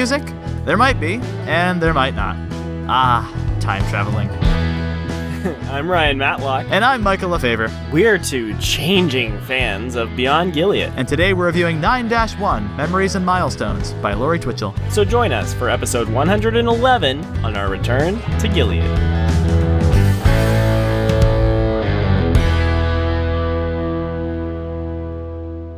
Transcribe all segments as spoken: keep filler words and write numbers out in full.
music? There might be, and there might not. Ah, time traveling. I'm Ryan Matlock. And I'm Michael LaFaver. We're two changing fans of Beyond Gilead. And today we're reviewing nine dash one, Memories and Milestones by Lori Twitchell. So join us for episode one hundred eleven on our return to Gilead.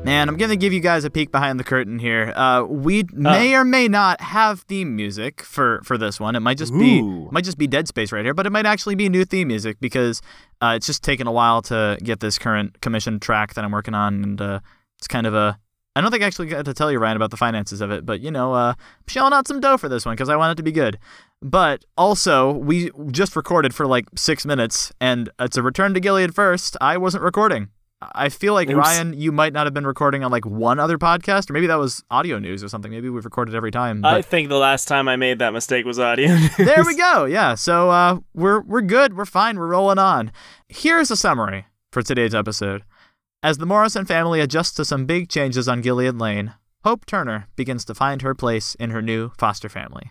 Man, I'm going to give you guys a peek behind the curtain here. Uh, we may oh. or may not have theme music for, for this one. It might just Ooh. be it might just be Dead Space right here, but it might actually be new theme music because uh, it's just taken a while to get this current commission track that I'm working on, and uh, it's kind of a... I don't think I actually got to tell you, Ryan, about the finances of it, but, you know, uh, I'm shelling out some dough for this one because I want it to be good. But also, we just recorded for like six minutes, and it's a Return to Gilead first. I wasn't recording. I feel like, Oops. Ryan, you might not have been recording on like one other podcast, or maybe that was Audio News or something. Maybe we've recorded every time. But... I think the last time I made that mistake was Audio News. There we go. Yeah. So uh, we're we're good. We're fine. We're rolling on. Here's a summary for today's episode. As the Morrison family adjusts to some big changes on Gilead Lane, Hope Turner begins to find her place in her new foster family.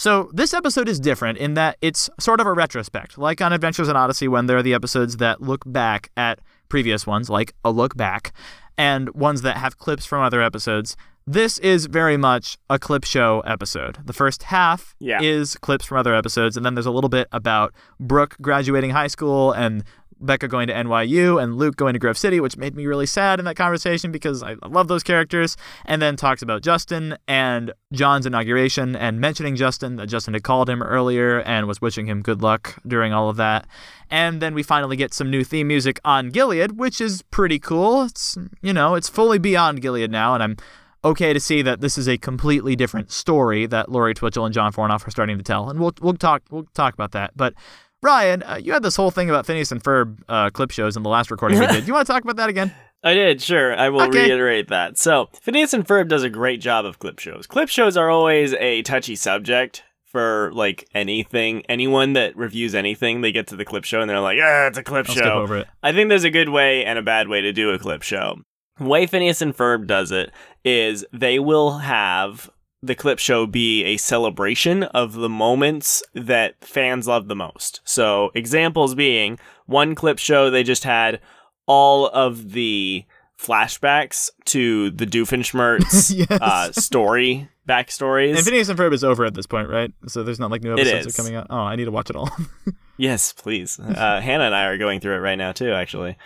So this episode is different in that it's sort of a retrospect, like on Adventures in Odyssey, when there are the episodes that look back at previous ones, like a look back, and ones that have clips from other episodes. This is very much a clip show episode. The first half yeah. is clips from other episodes, and then there's a little bit about Brooke graduating high school and Becca going to N Y U and Luke going to Grove City, which made me really sad in that conversation because I love those characters, and then talks about Justin and John's inauguration and mentioning Justin, that Justin had called him earlier and was wishing him good luck during all of that. And then we finally get some new theme music on Gilead, which is pretty cool. It's, you know, it's fully Beyond Gilead now, and I'm okay to see that this is a completely different story that Lori Twitchell and John Fornoff are starting to tell, and we'll we'll talk we'll talk about that. But Ryan, uh, you had this whole thing about Phineas and Ferb uh, clip shows in the last recording we did. Do you want to talk about that again? I did, sure. I will okay. reiterate that. So, Phineas and Ferb does a great job of clip shows. Clip shows are always a touchy subject for, like, anything. Anyone that reviews anything, they get to the clip show and they're like, ah, it's a clip I'll show. Skip over it. I think there's a good way and a bad way to do a clip show. The way Phineas and Ferb does it is they will have the clip show be a celebration of the moments that fans love the most. So examples being, one clip show they just had all of the flashbacks to the Doofenshmirtz yes. uh, story backstories. And Phineas and Ferb is over at this point, right? So there's not like new episodes coming out. Oh, I need to watch it all. Yes, please. Uh, Hannah and I are going through it right now too, actually.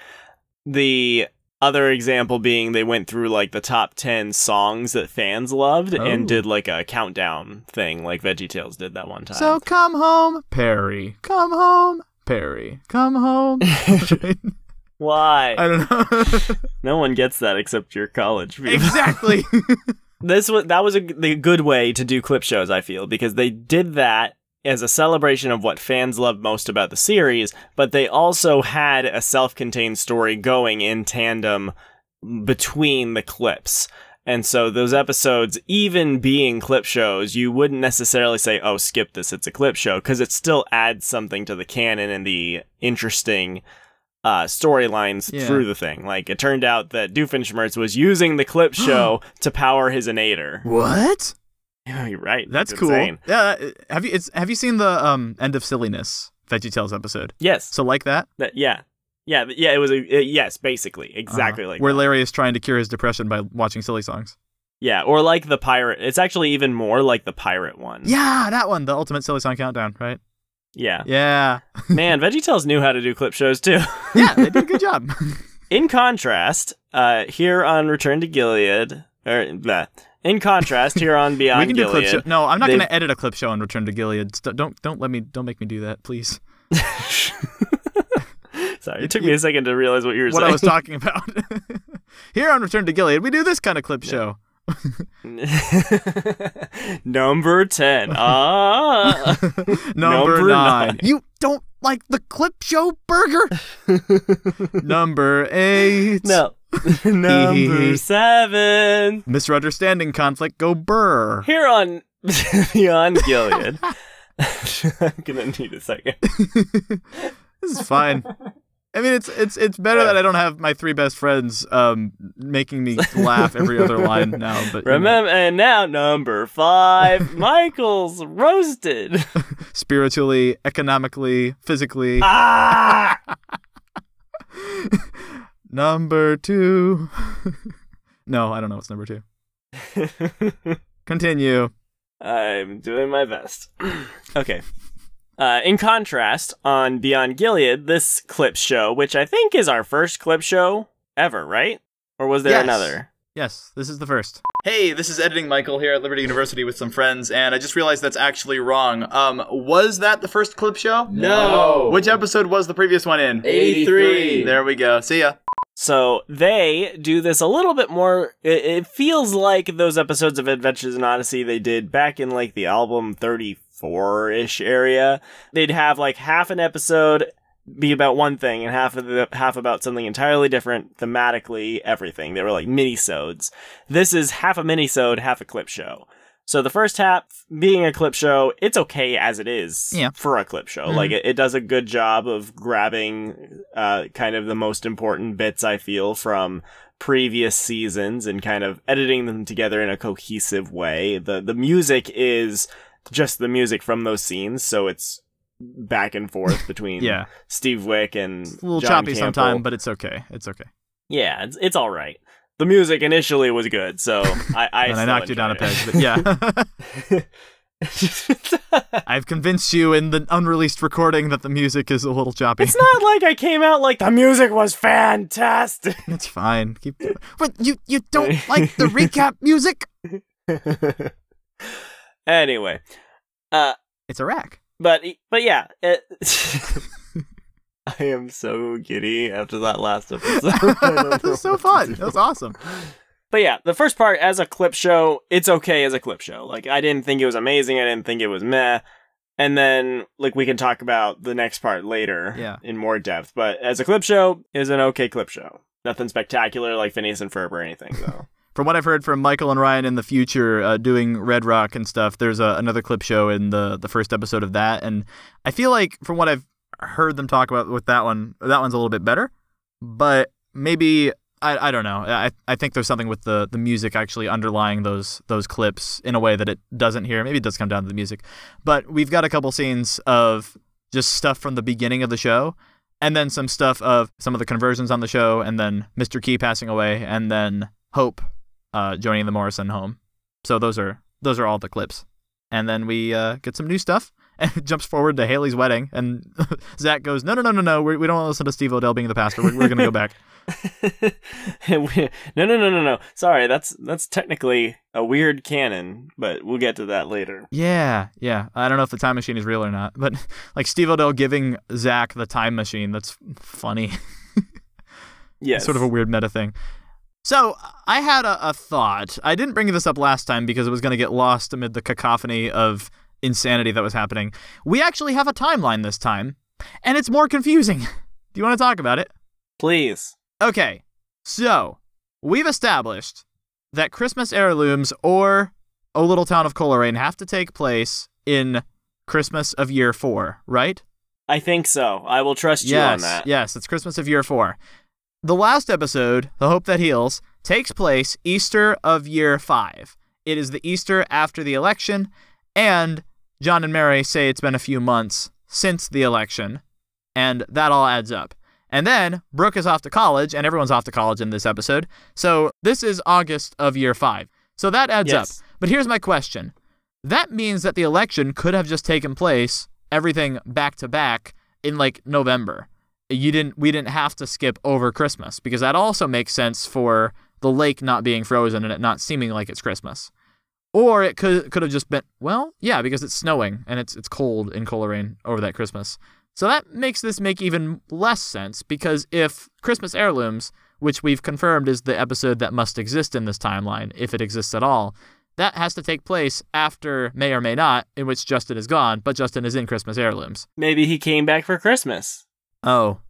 The other example being they went through like the top ten songs that fans loved oh. and did like a countdown thing like VeggieTales did that one time. So come home, Perry. Come home, Perry. Come home. Why? I don't know. No one gets that except your college people. Exactly. This was that was a the good way to do clip shows, I feel, because they did that as a celebration of what fans love most about the series, but they also had a self-contained story going in tandem between the clips. And so those episodes, even being clip shows, you wouldn't necessarily say, oh, skip this, it's a clip show, because it still adds something to the canon and the interesting uh, storylines yeah. through the thing. Like, it turned out that Doofenshmirtz was using the clip show to power his innator. What? Yeah, you're right. That's, That's cool. Insane. Yeah, have you it's have you seen the um End of Silliness VeggieTales episode? Yes. So like that? that yeah, yeah, yeah. It was a it, yes, basically, exactly uh, like where that. Larry is trying to cure his depression by watching silly songs. Yeah, or like the pirate. It's actually even more like the pirate one. Yeah, that one, the ultimate silly song countdown, right? Yeah. Yeah. Man, VeggieTales knew how to do clip shows too. Yeah, they did a good job. In contrast, uh, here on Return to Gilead, or blah. In contrast, here on Beyond we can Gilead, do clip show. No, I'm not going to edit a clip show on Return to Gilead. St- don't don't let me don't make me do that, please. Sorry, it took me a second to realize what you were what saying. What I was talking about. Here on Return to Gilead, we do this kind of clip show. Number ten. Ah. Number, Number nine. nine. You don't like the clip show burger. Number eight. No. Number seven. Misunderstanding conflict go burr. Here on Beyond Gilead. I'm going to need a second. This is fine. I mean, it's it's it's better yeah. that I don't have my three best friends um, making me laugh every other line now. But remember, you know. And now number five, Michael's roasted. Spiritually, economically, physically. Ah! Number two. No, I don't know what's number two. Continue. I'm doing my best. Okay. Uh, in contrast, on Beyond Gilead, this clip show, which I think is our first clip show ever, right? Or was there yes. another? Yes, this is the first. Hey, this is Editing Michael here at Liberty University with some friends, and I just realized that's actually wrong. Um, was that the first clip show? No. Which episode was the previous one in? eighty-three. There we go. See ya. So they do this a little bit more, it, it feels like those episodes of Adventures in Odyssey they did back in like the album thirty-four-ish area. They'd have like half an episode be about one thing and half of the half about something entirely different, thematically, everything. They were like minisodes. This is half a minisode, half a clip show. So the first half being a clip show, it's okay as it is yeah. for a clip show. Mm-hmm. Like it, it does a good job of grabbing uh, kind of the most important bits, I feel, from previous seasons and kind of editing them together in a cohesive way. The the music is just the music from those scenes, so it's back and forth between yeah. Steve Wick and it's a little John choppy Campbell. Sometime, but it's okay. It's okay. Yeah, it's it's all right. The music initially was good, so I I, and I knocked you down it. a peg, but yeah. I've convinced you in the unreleased recording that the music is a little choppy. It's not like I came out like the music was fantastic. It's fine. Keep going. But you you don't like the recap music? Anyway, uh, it's a rack. But but yeah. It, I am so giddy after that last episode. That was so fun. That was awesome. But yeah, the first part as a clip show, it's okay as a clip show. Like, I didn't think it was amazing. I didn't think it was meh. And then, like, we can talk about the next part later yeah. in more depth. But as a clip show, it was an okay clip show. Nothing spectacular like Phineas and Ferb or anything, though. From what I've heard from Michael and Ryan in the future uh, doing Red Rock and stuff, there's a, another clip show in the, the first episode of that. And I feel like from what I've heard them talk about with that one, that one's a little bit better, but maybe, I, I don't know. I I think there's something with the, the music actually underlying those those clips in a way that it doesn't here. Maybe it does come down to the music, but we've got a couple scenes of just stuff from the beginning of the show and then some stuff of some of the conversions on the show and then Mister Key passing away and then Hope uh, joining the Morrison home. So those are, those are all the clips. And then we uh, get some new stuff. And it jumps forward to Haley's wedding, and Zach goes, no, no, no, no, no, we, we don't want to listen to Steve O'Dell being the pastor. We're, we're going to go back. no, no, no, no, no. Sorry, that's that's technically a weird canon, but we'll get to that later. Yeah, yeah. I don't know if the time machine is real or not, but like Steve O'Dell giving Zach the time machine, that's funny. Yes. It's sort of a weird meta thing. So I had a, a thought. I didn't bring this up last time because it was going to get lost amid the cacophony of insanity that was happening. We actually have a timeline this time, and it's more confusing. Do you want to talk about it? Please. Okay, so we've established that Christmas Heirlooms or O Little Town of Colerain have to take place in Christmas of year four, right? I think so. I will trust you yes, on that. Yes, it's Christmas of year four. The last episode, The Hope That Heals, takes place Easter of year five. It is the Easter after the election, and John and Mary say it's been a few months since the election, and that all adds up. And then Brooke is off to college, and everyone's off to college in this episode. So this is August of year five. So that adds yes. up. But here's my question. That means that the election could have just taken place, everything back to back, in like November. You didn't. We didn't have to skip over Christmas, because that also makes sense for the lake not being frozen and it not seeming like it's Christmas. Or it could could have just been, well, yeah, because it's snowing and it's it's cold in Colerain over that Christmas. So that makes this make even less sense, because if Christmas Heirlooms, which we've confirmed is the episode that must exist in this timeline, if it exists at all, that has to take place after May or May Not, in which Justin is gone, but Justin is in Christmas Heirlooms. Maybe he came back for Christmas. Oh,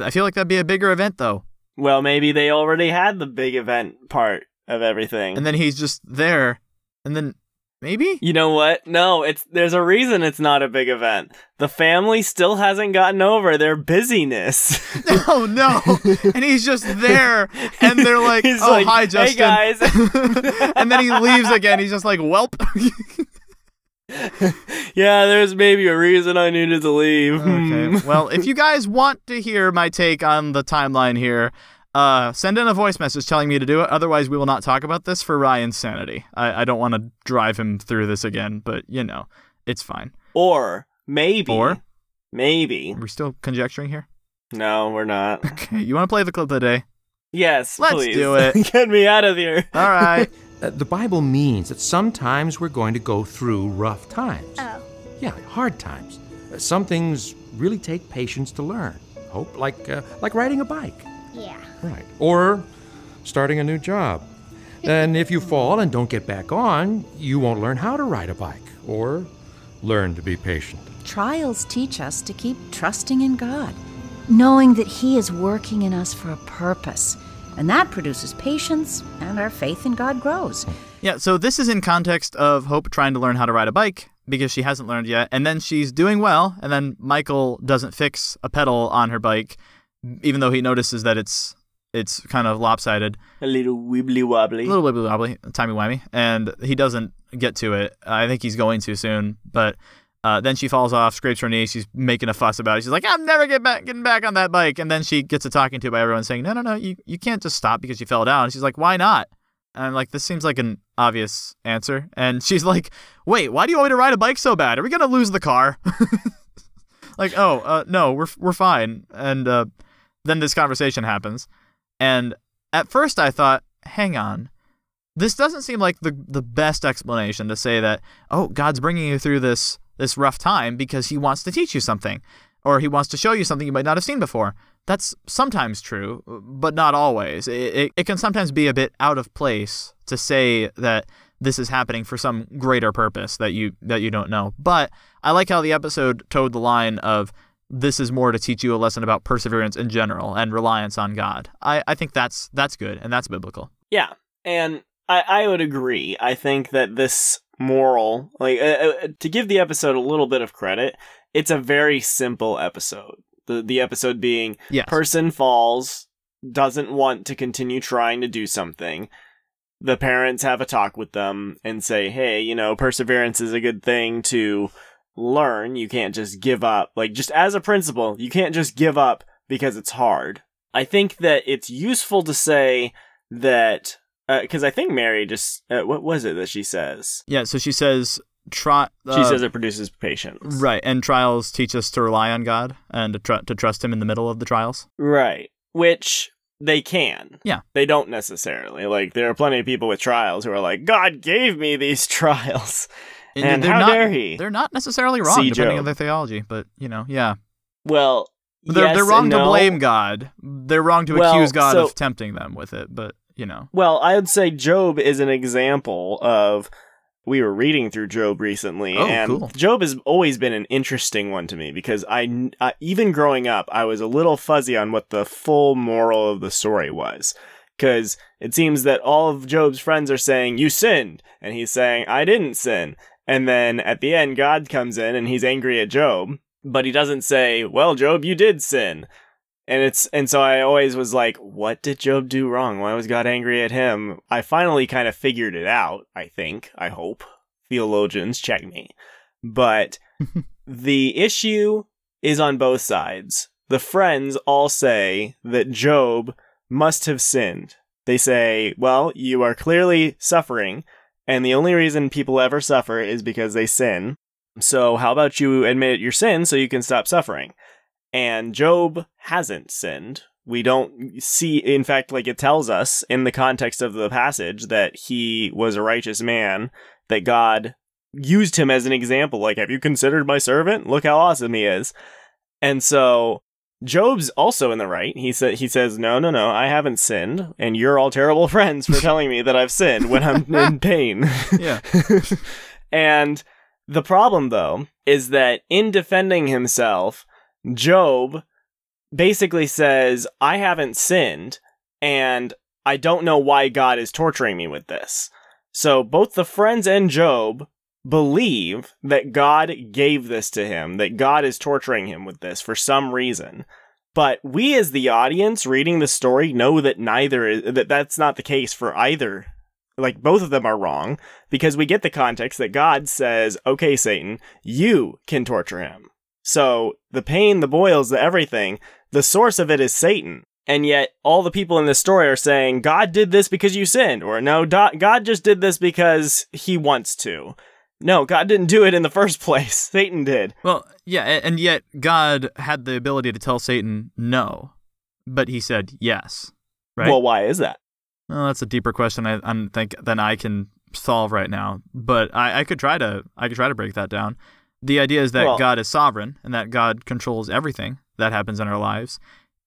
I feel like that'd be a bigger event, though. Well, maybe they already had the big event part of everything. And then he's just there. And then Maybe? You know what? No, it's there's a reason it's not a big event. The family still hasn't gotten over their busyness. Oh, no. And he's just there. And they're like, he's oh, like, hi, Justin. Hey, guys. And then he leaves again. He's just like, welp. Yeah, there's maybe a reason I needed to leave. Okay. Well, if you guys want to hear my take on the timeline here, Uh, send in a voice message telling me to do it. Otherwise, we will not talk about this for Ryan's sanity. I, I don't want to drive him through this again, but, you know, it's fine. Or maybe. Or maybe. Are we still conjecturing here? No, we're not. Okay, you want to play the clip of the day? Yes, Let's please. Let's do it. Get me out of here. All right. uh, the Bible means that sometimes we're going to go through rough times. Oh. Yeah, hard times. Uh, some things really take patience to learn. Hope, like uh, like riding a bike. Yeah. Right. Or starting a new job. And if you fall and don't get back on, you won't learn how to ride a bike or learn to be patient. Trials teach us to keep trusting in God, knowing that He is working in us for a purpose. And that produces patience, and our faith in God grows. Yeah, so this is in context of Hope trying to learn how to ride a bike because she hasn't learned yet. And then she's doing well, and then Michael doesn't fix a pedal on her bike, even though he notices that it's it's kind of lopsided. A little wibbly-wobbly. A little wibbly-wobbly, timey-wimey. And he doesn't get to it. I think he's going to soon. But uh, then she falls off, scrapes her knee. She's making a fuss about it. She's like, I'm never get back, getting back on that bike. And then she gets a talking to by everyone saying, no, no, no, you, you can't just stop because you fell down. And she's like, why not? And I'm like, this seems like an obvious answer. And she's like, wait, why do you want me to ride a bike so bad? Are we going to lose the car? Like, oh, uh, no, we're we're fine. And uh, then this conversation happens. And at first I thought, hang on, this doesn't seem like the the best explanation to say that, oh, God's bringing you through this this rough time because He wants to teach you something, or He wants to show you something you might not have seen before. That's sometimes true, but not always. It, it, it can sometimes be a bit out of place to say that this is happening for some greater purpose that you that you don't know. But I like how the episode towed the line of, this is more to teach you a lesson about perseverance in general and reliance on God. I, I think that's that's good, and that's biblical. Yeah, and I, I would agree. I think that this moral, like uh, uh, to give the episode a little bit of credit, it's a very simple episode. The, the episode being, yes. Person falls, doesn't want to continue trying to do something. The parents have a talk with them and say, hey, you know, perseverance is a good thing to learn. You can't just give up. Like, just as a principle, you can't just give up because it's hard. I think that it's useful to say that, because uh, I think Mary just, uh, what was it that she says? Yeah, so she says, try. Uh, she says it produces patience. Right, and trials teach us to rely on God and to, tr- to trust Him in the middle of the trials. Right, which they can. Yeah. They don't necessarily. Like, there are plenty of people with trials who are like, God gave me these trials. And, and how not, dare he? They're not necessarily wrong, See depending Joe. on their theology, but, you know, yeah. Well, They're, yes they're wrong no. to blame God. They're wrong to well, accuse God so, of tempting them with it, but, you know. Well, I would say Job is an example of... We were reading through Job recently, oh, and cool. Job has always been an interesting one to me, because I, uh, even growing up, I was a little fuzzy on what the full moral of the story was. Because it seems that all of Job's friends are saying, you sinned, and he's saying, I didn't sin. And then at the end, God comes in and he's angry at Job, but he doesn't say, well, Job, you did sin. And it's and so I always was like, what did Job do wrong? Why was God angry at him? I finally kind of figured it out, I think, I hope. Theologians, check me. But the issue is on both sides. The friends all say that Job must have sinned. They say, well, you are clearly suffering, and the only reason people ever suffer is because they sin. So how about you admit your sin so you can stop suffering? And Job hasn't sinned. We don't see, in fact, like it tells us in the context of the passage that he was a righteous man, that God used him as an example. Like, have you considered my servant? Look how awesome he is. And so Job's also in the right. He sa- he says, no, no, no, I haven't sinned. And you're all terrible friends for telling me that I've sinned when I'm in pain. Yeah. And the problem, though, is that in defending himself, Job basically says, I haven't sinned, and I don't know why God is torturing me with this. So both the friends and Job believe that God gave this to him, that God is torturing him with this for some reason. But we as the audience reading the story know that neither is, that that's not the case for either. Like, both of them are wrong, because we get the context that God says, okay, Satan, you can torture him. So the pain, the boils, the everything, the source of it is Satan. And yet all the people in this story are saying, God did this because you sinned, or no, God just did this because he wants to. No, God didn't do it in the first place. Satan did. Well, yeah, and yet God had the ability to tell Satan no, but he said yes, right? Well, why is that? Well, that's a deeper question I, I think than I can solve right now, but I, I could try to I could try to break that down. The idea is that well, God is sovereign and that God controls everything that happens in our lives,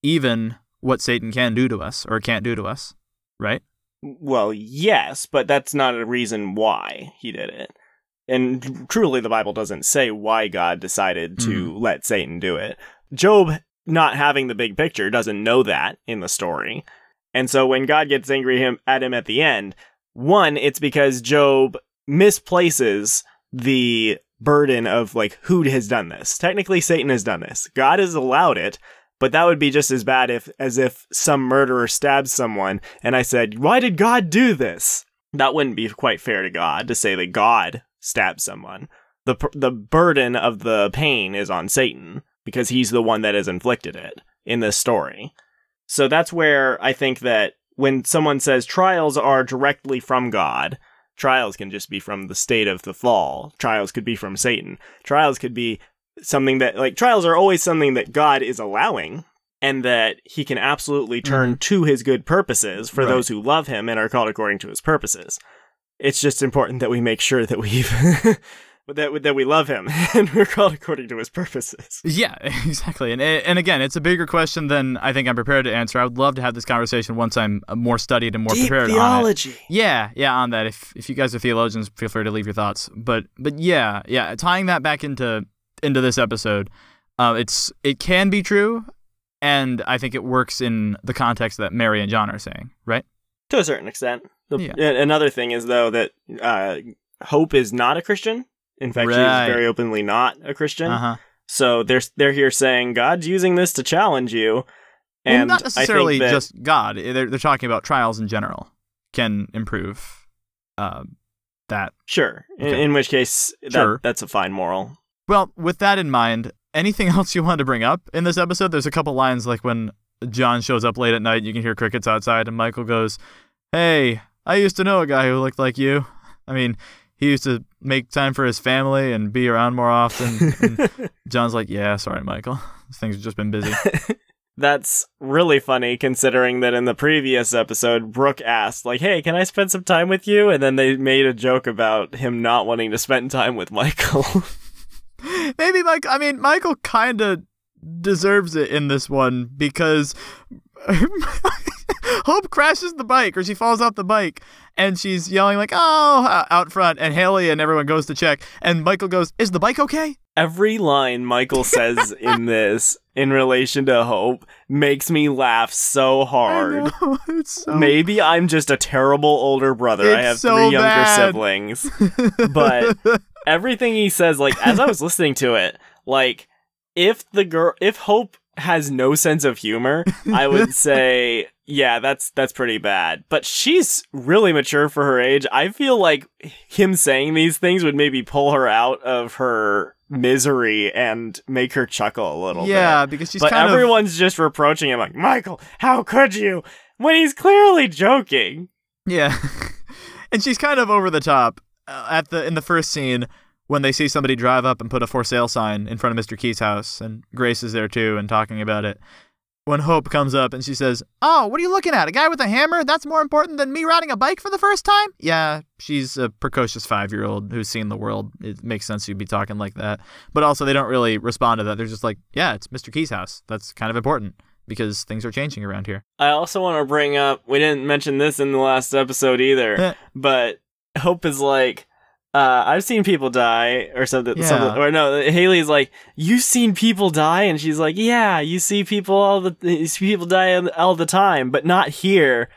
even what Satan can do to us or can't do to us, right? Well, yes, but that's not a reason why he did it. And truly, the Bible doesn't say why God decided to mm. let Satan do it. Job, not having the big picture, doesn't know that in the story. And so when God gets angry him at him at the end, one, it's because Job misplaces the burden of, like, who has done this. Technically, Satan has done this. God has allowed it, but that would be just as bad if as if some murderer stabbed someone and I said, why did God do this? That wouldn't be quite fair to God to say that God stabbed someone. The the burden of the pain is on Satan because he's the one that has inflicted it in this story. So that's where I think that when someone says trials are directly from God, trials can just be from the state of the fall. Trials could be from Satan. Trials could be something that, like, trials are always something that God is allowing and that he can absolutely turn mm-hmm. to his good purposes for right. those who love him and are called according to his purposes. It's just important that we make sure that we that that we love him and we're called according to his purposes. Yeah, exactly. And and again, it's a bigger question than I think I'm prepared to answer. I would love to have this conversation once I'm more studied and more Deep prepared theology. On it. Yeah, yeah, on that. If if you guys are theologians, feel free to leave your thoughts. But but yeah, yeah, tying that back into into this episode, uh, it's it can be true, and I think it works in the context that Mary and John are saying, right? To a certain extent. The, yeah. Another thing is, though, that uh, Hope is not a Christian. In fact, right. she's very openly not a Christian. Uh-huh. So they're they're here saying God's using this to challenge you, and well, not necessarily I think that just God. They're they're talking about trials in general can improve uh, that. Sure. Okay. In, in which case, that, sure. that's a fine moral. Well, with that in mind, anything else you wanted to bring up in this episode? There's a couple lines like when John shows up late at night, you can hear crickets outside, and Michael goes, "Hey, I used to know a guy who looked like you. I mean, he used to make time for his family and be around more often." And John's like, yeah, sorry, Michael. Things have just been busy. That's really funny, considering that in the previous episode, Brooke asked, like, hey, can I spend some time with you? And then they made a joke about him not wanting to spend time with Michael. Maybe, Mike. I mean, Michael kind of deserves it in this one because Hope crashes the bike, or she falls off the bike, and she's yelling like, oh, out front, and Haley and everyone goes to check, and Michael goes, is the bike okay? Every line Michael says in this, in relation to Hope, makes me laugh so hard. I know, it's so... Maybe I'm just a terrible older brother. It's I have so three younger bad. siblings. But everything he says, like, as I was listening to it, like, if the girl, if Hope has no sense of humor, I would say, yeah, that's that's pretty bad. But she's really mature for her age. I feel like him saying these things would maybe pull her out of her misery and make her chuckle a little yeah, bit. Yeah, because she's but kind everyone's of... just reproaching him like, Michael, how could you? When he's clearly joking. Yeah. And she's kind of over the top uh, at the in the first scene when they see somebody drive up and put a for sale sign in front of Mister Key's house, and Grace is there too and talking about it. When Hope comes up and she says, oh, what are you looking at? A guy with a hammer? That's more important than me riding a bike for the first time? Yeah, she's a precocious five-year-old who's seen the world. It makes sense you'd be talking like that. But also they don't really respond to that. They're just like, yeah, it's Mister Key's house. That's kind of important because things are changing around here. I also want to bring up, we didn't mention this in the last episode either, but Hope is like, Uh, I've seen people die, or something, yeah. something. Or no, Haley's like, "You've seen people die," and she's like, "Yeah, you see people all the you see people die all the time, but not here."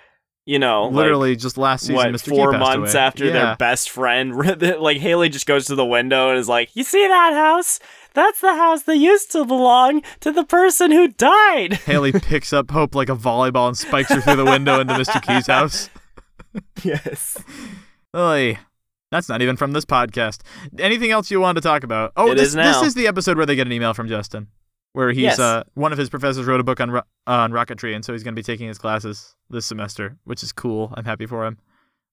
you know, literally like, just last season, what, Mister four Key months away. After yeah. their best friend, like Haley just goes to the window and is like, "You see that house? That's the house that used to belong to the person who died." Haley picks up Hope like a volleyball and spikes her through the window into Mister Key's house. Yes. Oy. That's not even from this podcast. Anything else you wanted to talk about? Oh, it this is now. This is the episode where they get an email from Justin, where he's yes. uh, one of his professors wrote a book on ro- uh, on rocketry, and so he's going to be taking his classes this semester, which is cool. I'm happy for him.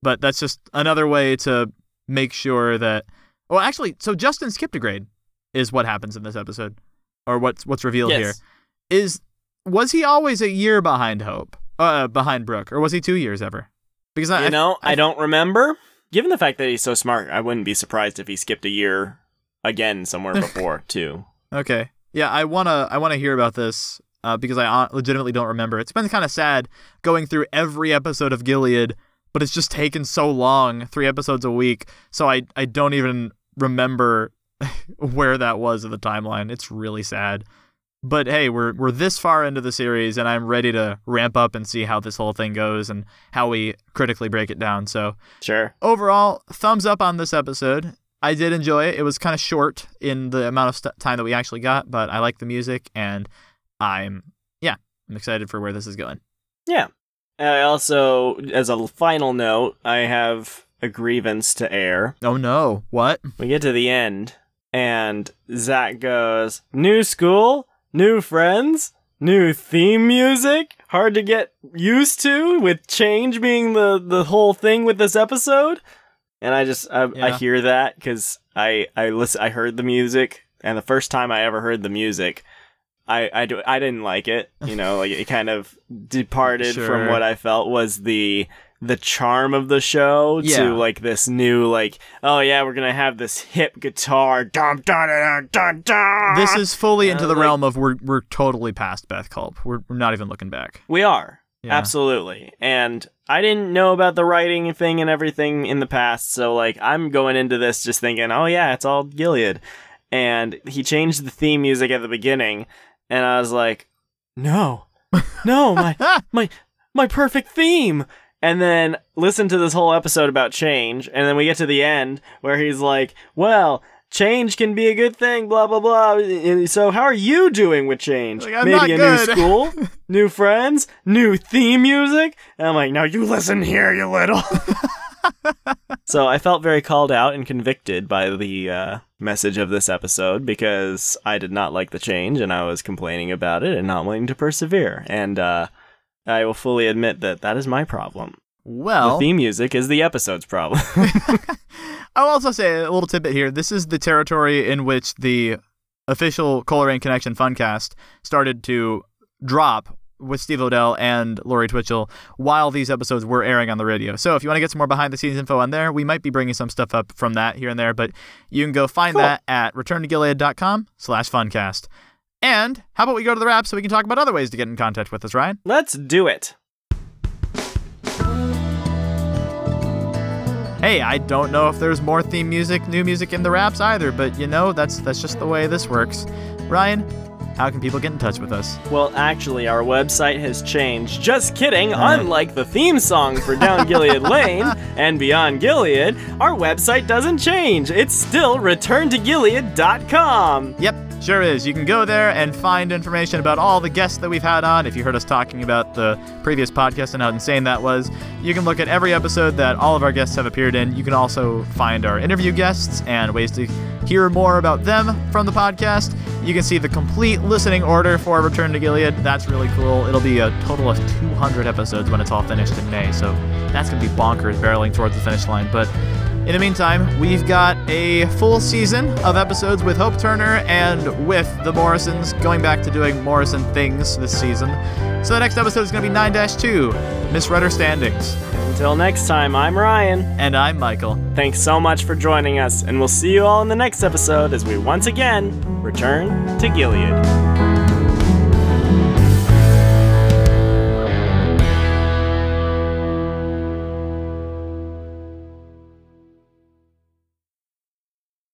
But that's just another way to make sure that. Well, actually, so Justin skipped a grade is what happens in this episode, or what's what's revealed yes. here. Is was he always a year behind Hope, uh, behind Brooke, or was he two years ever? Because I you know I, I, I don't remember. Given the fact that he's so smart, I wouldn't be surprised if he skipped a year again somewhere before, too. Okay. Yeah, I want to I wanna hear about this uh, because I legitimately don't remember. It's been kind of sad going through every episode of Gilead, but it's just taken so long, three episodes a week, so I, I don't even remember where that was in the timeline. It's really sad. But hey, we're we're this far into the series, and I'm ready to ramp up and see how this whole thing goes and how we critically break it down. So sure. Overall, thumbs up on this episode. I did enjoy it. It was kind of short in the amount of st- time that we actually got, but I like the music, and I'm, yeah, I'm excited for where this is going. Yeah. I also, as a final note, I have a grievance to air. Oh, no. What? We get to the end, and Zach goes, "New school? New friends, new theme music, hard to get used to with change being the, the whole thing with this episode." And I just, I, yeah. I hear that because I, I listen, I heard the music, and the first time I ever heard the music, I, I, do, I didn't like it. You know, like it kind of departed sure. from what I felt was the, the charm of the show yeah. to like this new, like, oh yeah, we're gonna have this hip guitar. Dum, dum, dum, dum, dum. This is fully into uh, the like, realm of we're we're totally past Beth Culp. We're we're not even looking back. We are yeah. absolutely. And I didn't know about the writing thing and everything in the past, so like I'm going into this just thinking, oh yeah, it's all Gilead. And he changed the theme music at the beginning, and I was like, no, no, my my my perfect theme. And then listen to this whole episode about change, and then we get to the end where he's like, well, change can be a good thing, blah, blah, blah. So how are you doing with change? Like, maybe a good. New school, new friends, new theme music? And I'm like, no, you listen here, you little. So I felt very called out and convicted by the uh, message of this episode because I did not like the change, and I was complaining about it and not willing to persevere. And, uh... I will fully admit that that is my problem. Well, the theme music is the episode's problem. I'll also say a little tidbit here. This is the territory in which the official Colerain Connection Funcast started to drop with Steve O'Dell and Lori Twitchell while these episodes were airing on the radio. So if you want to get some more behind-the-scenes info on there, we might be bringing some stuff up from that here and there, but you can go find cool. that at return to gilead dot com slash funcast. And how about we go to the wrap so we can talk about other ways to get in contact with us, Ryan? Let's do it. Hey, I don't know if there's more theme music, new music in the wraps either, but you know, that's that's just the way this works. Ryan, how can people get in touch with us? Well, actually, our website has changed. Just kidding. Uh. Unlike the theme song for Down Gilead Lane and Beyond Gilead, our website doesn't change. It's still return to gilead dot com. Yep. Sure is. You can go there and find information about all the guests that we've had on. If you heard us talking about the previous podcast and how insane that was, you can look at every episode that all of our guests have appeared in. You can also find our interview guests and ways to hear more about them from the podcast. You can see the complete listening order for Return to Gilead. That's really cool. It'll be a total of two hundred episodes when it's all finished in May, so that's going to be bonkers, barreling towards the finish line. But in the meantime, we've got a full season of episodes with Hope Turner and with the Morrisons, going back to doing Morrison things this season. So the next episode is going to be nine dash two, Miss Rudder Standings. Until next time, I'm Ryan. And I'm Michael. Thanks so much for joining us, and we'll see you all in the next episode as we once again return to Gilead.